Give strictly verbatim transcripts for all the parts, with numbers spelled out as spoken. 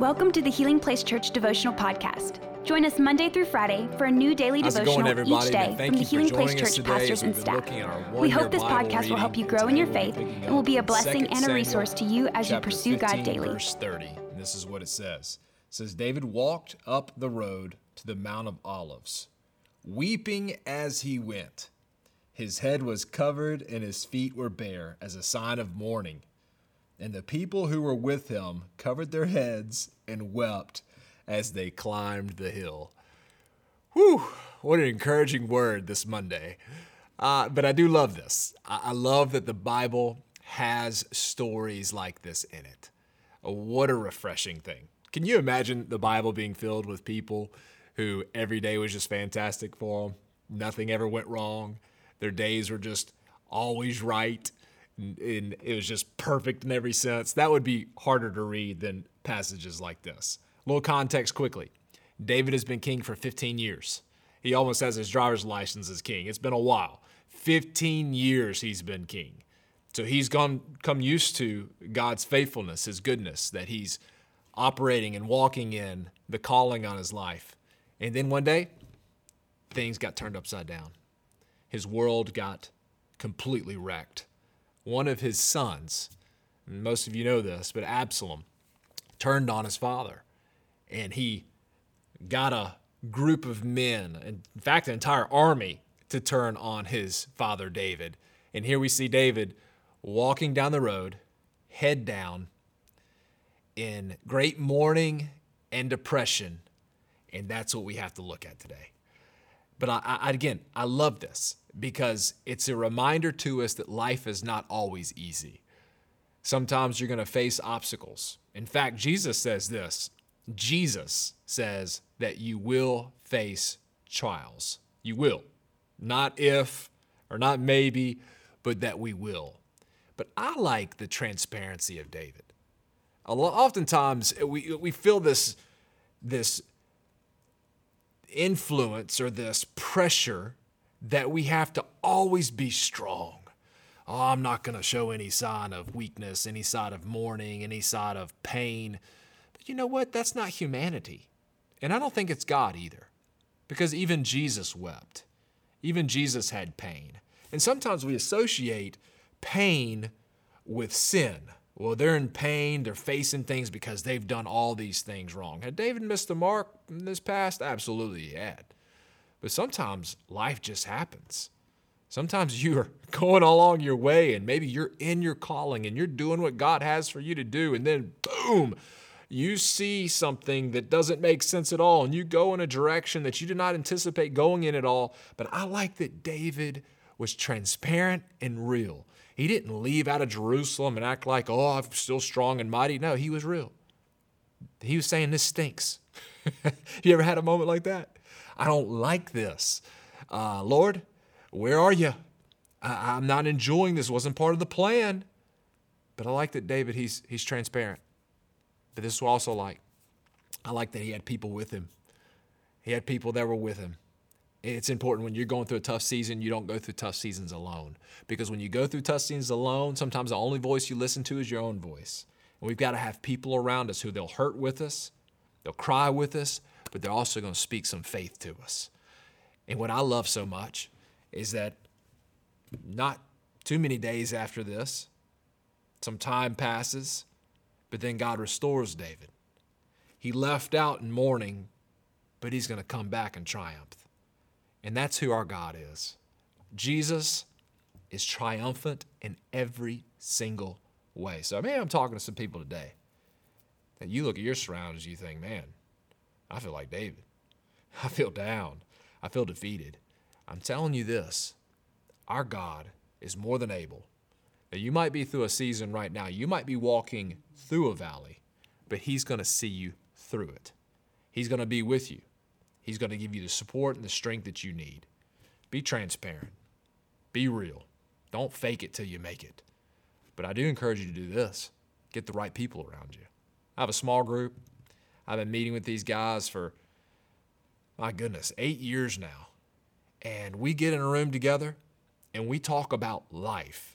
Welcome to the Healing Place Church Devotional Podcast. Join us Monday through Friday for a new daily How's devotional going, each day from the Healing Place Church pastors and staff. We hope this Bible podcast will help you grow in your faith and will be a blessing and a resource to you as you pursue God daily. verse thirty, and this is what it says. It says, David walked up the road to the Mount of Olives, weeping as he went. His head was covered and his feet were bare as a sign of mourning. And the people who were with him covered their heads and wept as they climbed the hill. Whew, what an encouraging word this Monday. Uh, but I do love this. I-, I love that the Bible has stories like this in it. What a refreshing thing. Can you imagine the Bible being filled with people who every day was just fantastic for them? Nothing ever went wrong. Their days were just always right. And, and it was just perfect in every sense. That would be harder to read than passages like this. A little context quickly. David has been king for fifteen years. He almost has his driver's license as king. It's been a while. fifteen years he's been king. So he's gone, come used to God's faithfulness, his goodness, that he's operating and walking in the calling on his life. And then one day, things got turned upside down. His world got completely wrecked. One of his sons, and most of you know this, but Absalom turned on his father. And he got a group of men, in fact, an entire army, to turn on his father David. And here we see David walking down the road, head down, in great mourning and depression. And that's what we have to look at today. But I, I, again, I love this because it's a reminder to us that life is not always easy. Sometimes you're going to face obstacles. In fact, Jesus says this. Jesus says that you will face trials. You will. Not if or not maybe, but that we will. But I like the transparency of David. Oftentimes, we, we feel this, this influence or this pressure that we have to always be strong. Oh, I'm not going to show any sign of weakness, any sign of mourning, any sign of pain. You know what? That's not humanity. And I don't think it's God either. Because even Jesus wept. Even Jesus had pain. And sometimes we associate pain with sin. Well, they're in pain, they're facing things because they've done all these things wrong. Had David missed the mark in this past? Absolutely he had. But sometimes life just happens. Sometimes you're going along your way and maybe you're in your calling and you're doing what God has for you to do and then boom! You see something that doesn't make sense at all, and you go in a direction that you did not anticipate going in at all. But I like that David was transparent and real. He didn't leave out of Jerusalem and act like, oh, I'm still strong and mighty. No, he was real. He was saying, this stinks. You ever had a moment like that? I don't like this. Uh, Lord, where are you? I- I'm not enjoying this. It wasn't part of the plan. But I like that David, he's he's transparent. But this is also like, I like that he had people with him. He had people that were with him. It's important when you're going through a tough season, you don't go through tough seasons alone. Because when you go through tough seasons alone, sometimes the only voice you listen to is your own voice. And we've got to have people around us who they'll hurt with us, they'll cry with us, but they're also going to speak some faith to us. And what I love so much is that not too many days after this, some time passes, but then God restores David. He left out in mourning, but he's going to come back and triumph. And that's who our God is. Jesus is triumphant in every single way. So, I mean, I'm talking to some people today that you look at your surroundings, you think, man, I feel like David. I feel down. I feel defeated. I'm telling you this, our God is more than able. You might be through a season right now. You might be walking through a valley, but he's going to see you through it. He's going to be with you. He's going to give you the support and the strength that you need. Be transparent. Be real. Don't fake it till you make it. But I do encourage you to do this. Get the right people around you. I have a small group. I've been meeting with these guys for, my goodness, eight years now. And we get in a room together and we talk about life.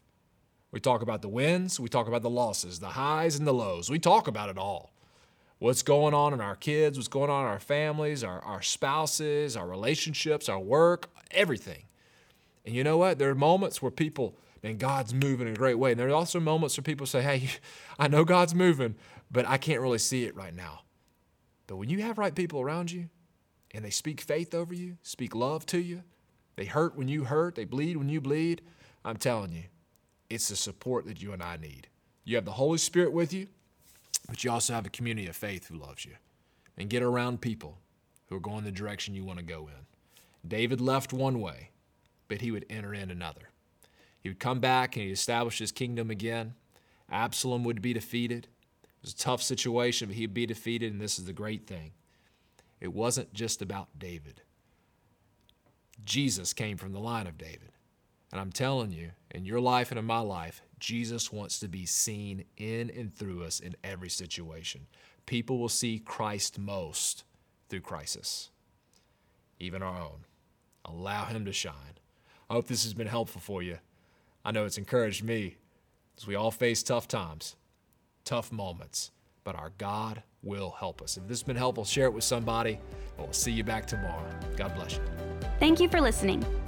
We talk about the wins, we talk about the losses, the highs and the lows. We talk about it all. what's going on in our kids, what's going on in our families, our, our spouses, our relationships, our work, everything. And you know what? There are moments where people, man, God's moving in a great way. And there are also moments where people say, hey, I know God's moving, but I can't really see it right now. But when you have right people around you and they speak faith over you, speak love to you, they hurt when you hurt, they bleed when you bleed, I'm telling you, it's the support that you and I need. You have the Holy Spirit with you, but you also have a community of faith who loves you. And get around people who are going the direction you want to go in. David left one way, but he would enter in another. He would come back and he'd establish his kingdom again. Absalom would be defeated. It was a tough situation, but he'd be defeated, and this is the great thing. It wasn't just about David. Jesus came from the line of David. And I'm telling you, in your life and in my life, Jesus wants to be seen in and through us in every situation. People will see Christ most through crisis, even our own. Allow him to shine. I hope this has been helpful for you. I know it's encouraged me, as we all face tough times, tough moments, but our God will help us. If this has been helpful, share it with somebody, and we'll see you back tomorrow. God bless you. Thank you for listening.